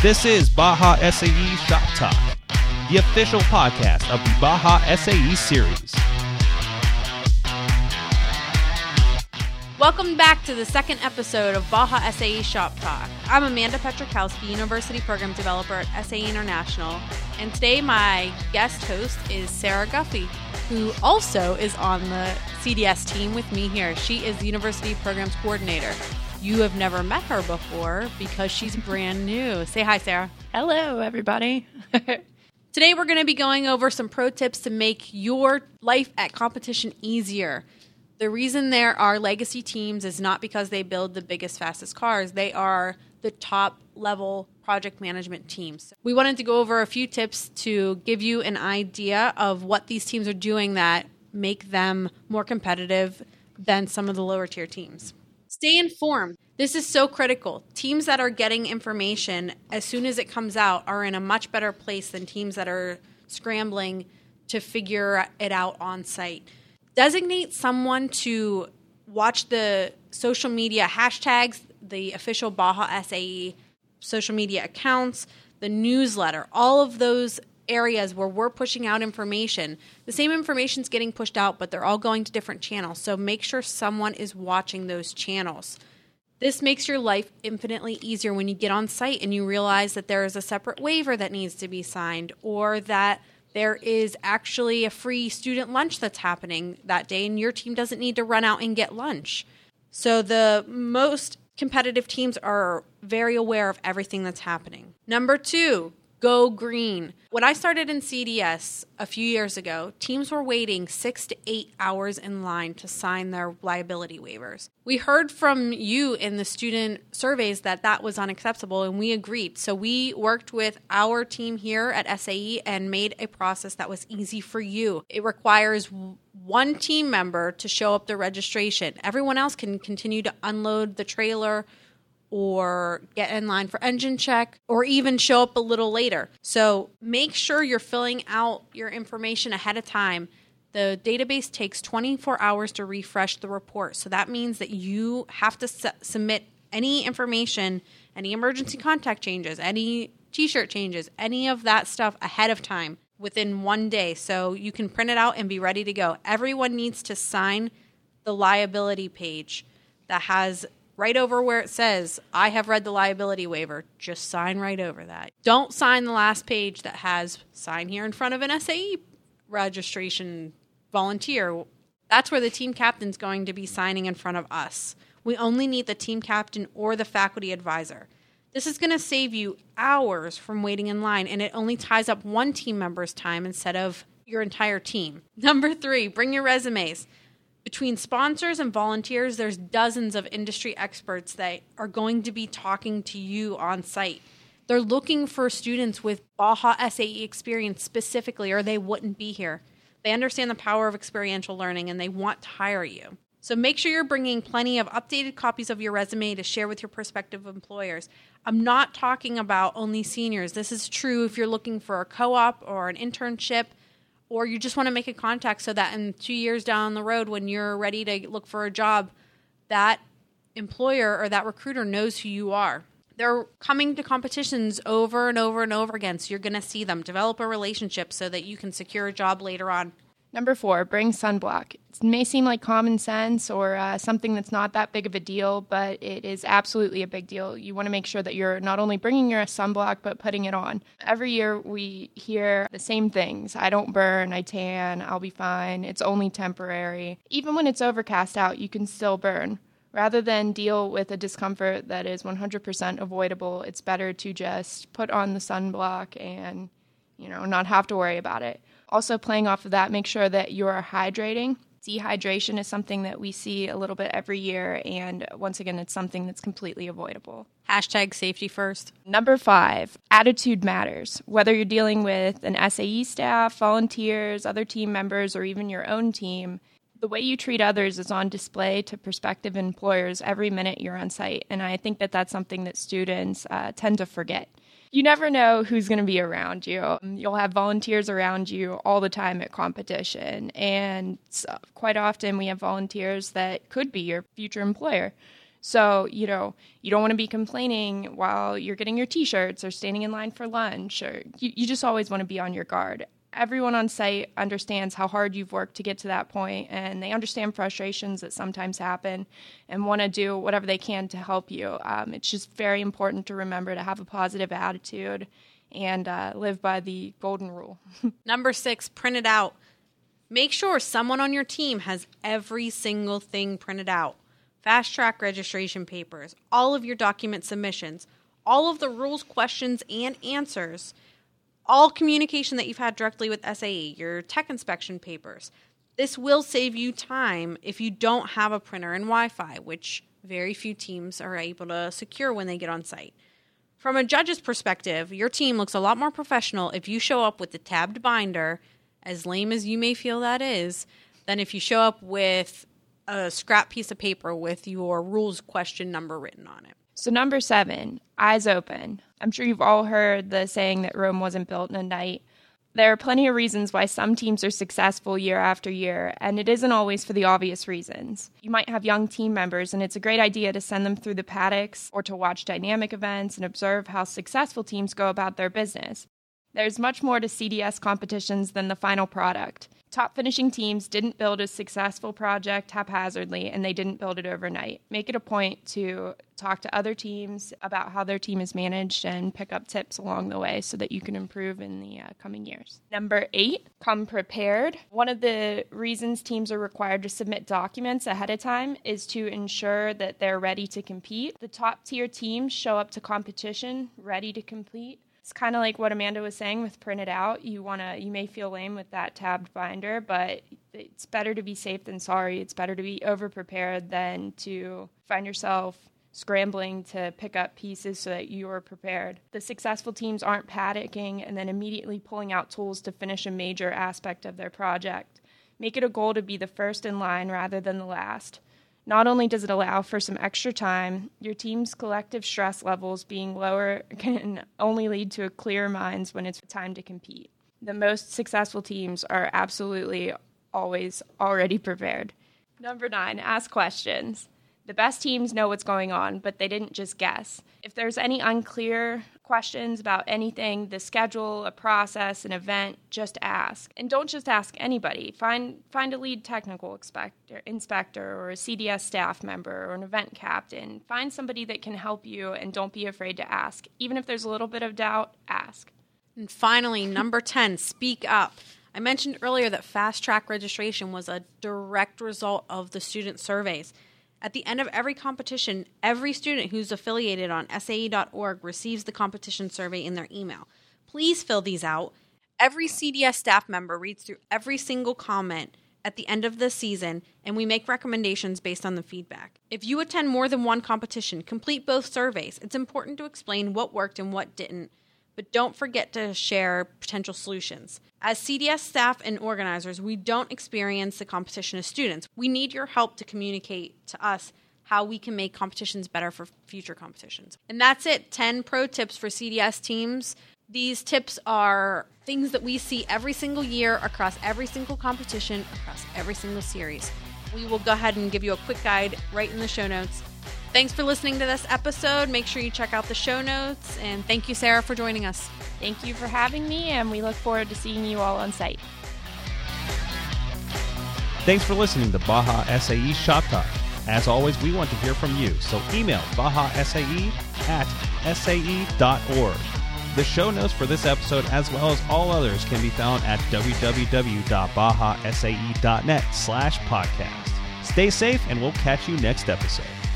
This is Baja SAE Shop Talk, the official podcast of the Baja SAE series. Welcome back to the second episode of Baja SAE Shop Talk. I'm Amanda Petrikowski, University Program Developer at SAE International, and today my guest host is Sarah Guffey, who also is on the CDS team with me here. She is the University Programs Coordinator. You have never met her before because she's brand new. Say hi, Sarah. Hello, everybody. Today we're going to be going over some pro tips to make your life at competition easier. The reason there are legacy teams is not because they build the biggest, fastest cars. They are the top-level project management teams. We wanted to go over a few tips to give you an idea of what these teams are doing that make them more competitive than some of the lower-tier teams. Stay informed. This is so critical. Teams that are getting information as soon as it comes out are in a much better place than teams that are scrambling to figure it out on site. Designate someone to watch the social media hashtags, the official Baja SAE social media accounts, the newsletter, all of those areas where we're pushing out information. The same information is getting pushed out, but they're all going to different channels. So make sure someone is watching those channels. This makes your life infinitely easier when you get on site and you realize that there is a separate waiver that needs to be signed, or that there is actually a free student lunch that's happening that day and your team doesn't need to run out and get lunch. So the most competitive teams are very aware of everything that's happening. Number two, go green. When I started in CDS a few years ago, teams were waiting 6 to 8 hours in line to sign their liability waivers. We heard from you in the student surveys that that was unacceptable, and we agreed. So we worked with our team here at SAE and made a process that was easy for you. It requires one team member to show up to registration. Everyone else can continue to unload the trailer or get in line for engine check, or even show up a little later. So make sure you're filling out your information ahead of time. The database takes 24 hours to refresh the report. So that means that you have to submit any information, any emergency contact changes, any t-shirt changes, any of that stuff ahead of time within 1 day. So you can print it out and be ready to go. Everyone needs to sign the liability page that has right over where it says, I have read the liability waiver. Just sign right over that. Don't sign the last page that has sign here in front of an SAE registration volunteer. That's where the team captain's going to be signing in front of us. We only need the team captain or the faculty advisor. This is going to save you hours from waiting in line, and it only ties up one team member's time instead of your entire team. Number three, bring your resumes. Between sponsors and volunteers, there's dozens of industry experts that are going to be talking to you on site. They're looking for students with Baja SAE experience specifically, or they wouldn't be here. They understand the power of experiential learning, and they want to hire you. So make sure you're bringing plenty of updated copies of your resume to share with your prospective employers. I'm not talking about only seniors. This is true if you're looking for a co-op or an internship, or you just want to make a contact so that in 2 years down the road when you're ready to look for a job, that employer or that recruiter knows who you are. They're coming to competitions over and over and over again, so you're going to see them. Develop a relationship so that you can secure a job later on. Number four, bring sunblock. It may seem like common sense or something that's not that big of a deal, but it is absolutely a big deal. You want to make sure that you're not only bringing your sunblock, but putting it on. Every year we hear the same things. I don't burn, I tan, I'll be fine, it's only temporary. Even when it's overcast out, you can still burn. Rather than deal with a discomfort that is 100% avoidable, it's better to just put on the sunblock and, not have to worry about it. Also, playing off of that, make sure that you're hydrating. Dehydration is something that we see a little bit every year, and once again, it's something that's completely avoidable. Hashtag safety first. Number five, attitude matters. Whether you're dealing with an SAE staff, volunteers, other team members, or even your own team, the way you treat others is on display to prospective employers every minute you're on site, and I think that that's something that students tend to forget. You never know who's going to be around you. You'll have volunteers around you all the time at competition. And quite often we have volunteers that could be your future employer. So, you don't want to be complaining while you're getting your T-shirts or standing in line for lunch, or you just always want to be on your guard. Everyone on site understands how hard you've worked to get to that point, and they understand frustrations that sometimes happen and want to do whatever they can to help you. It's just very important to remember to have a positive attitude and live by the golden rule. Number 6, print it out. Make sure someone on your team has every single thing printed out. Fast track registration papers, all of your document submissions, all of the rules, questions, and answers, all communication that you've had directly with SAE, your tech inspection papers. This will save you time if you don't have a printer and Wi-Fi, which very few teams are able to secure when they get on site. From a judge's perspective, your team looks a lot more professional if you show up with the tabbed binder, as lame as you may feel that is, than if you show up with a scrap piece of paper with your rules question number written on it. So number 7, eyes open. I'm sure you've all heard the saying that Rome wasn't built in a night. There are plenty of reasons why some teams are successful year after year, and it isn't always for the obvious reasons. You might have young team members, and it's a great idea to send them through the paddocks or to watch dynamic events and observe how successful teams go about their business. There's much more to CDS competitions than the final product. Top finishing teams didn't build a successful project haphazardly, and they didn't build it overnight. Make it a point to talk to other teams about how their team is managed and pick up tips along the way so that you can improve in the coming years. Number 8, come prepared. One of the reasons teams are required to submit documents ahead of time is to ensure that they're ready to compete. The top tier teams show up to competition ready to compete. It's kind of like what Amanda was saying with print it out. You may feel lame with that tabbed binder, but it's better to be safe than sorry. It's better to be over-prepared than to find yourself scrambling to pick up pieces so that you are prepared. The successful teams aren't panicking and then immediately pulling out tools to finish a major aspect of their project. Make it a goal to be the first in line rather than the last. Not only does it allow for some extra time, your team's collective stress levels being lower can only lead to a clearer minds when it's time to compete. The most successful teams are absolutely always already prepared. Number 9, ask questions. The best teams know what's going on, but they didn't just guess. If there's any unclear questions about anything, the schedule, a process, an event, just ask. And don't just ask anybody. Find a lead technical inspector or a CDS staff member or an event captain. Find somebody that can help you, and don't be afraid to ask. Even if there's a little bit of doubt, ask. And finally, number 10, speak up. I mentioned earlier that fast track registration was a direct result of the student surveys. At the end of every competition, every student who's affiliated on SAE.org receives the competition survey in their email. Please fill these out. Every CDS staff member reads through every single comment at the end of the season, and we make recommendations based on the feedback. If you attend more than one competition, complete both surveys. It's important to explain what worked and what didn't, but don't forget to share potential solutions. As CDS staff and organizers, we don't experience the competition as students. We need your help to communicate to us how we can make competitions better for future competitions. And that's it, 10 pro tips for CDS teams. These tips are things that we see every single year across every single competition, across every single series. We will go ahead and give you a quick guide right in the show notes. Thanks for listening to this episode. Make sure you check out the show notes. And thank you, Sarah, for joining us. Thank you for having me, and we look forward to seeing you all on site. Thanks for listening to Baja SAE Shop Talk. As always, we want to hear from you, so email bajasae@sae.org. The show notes for this episode, as well as all others, can be found at www.bajasae.net/podcast. Stay safe, and we'll catch you next episode.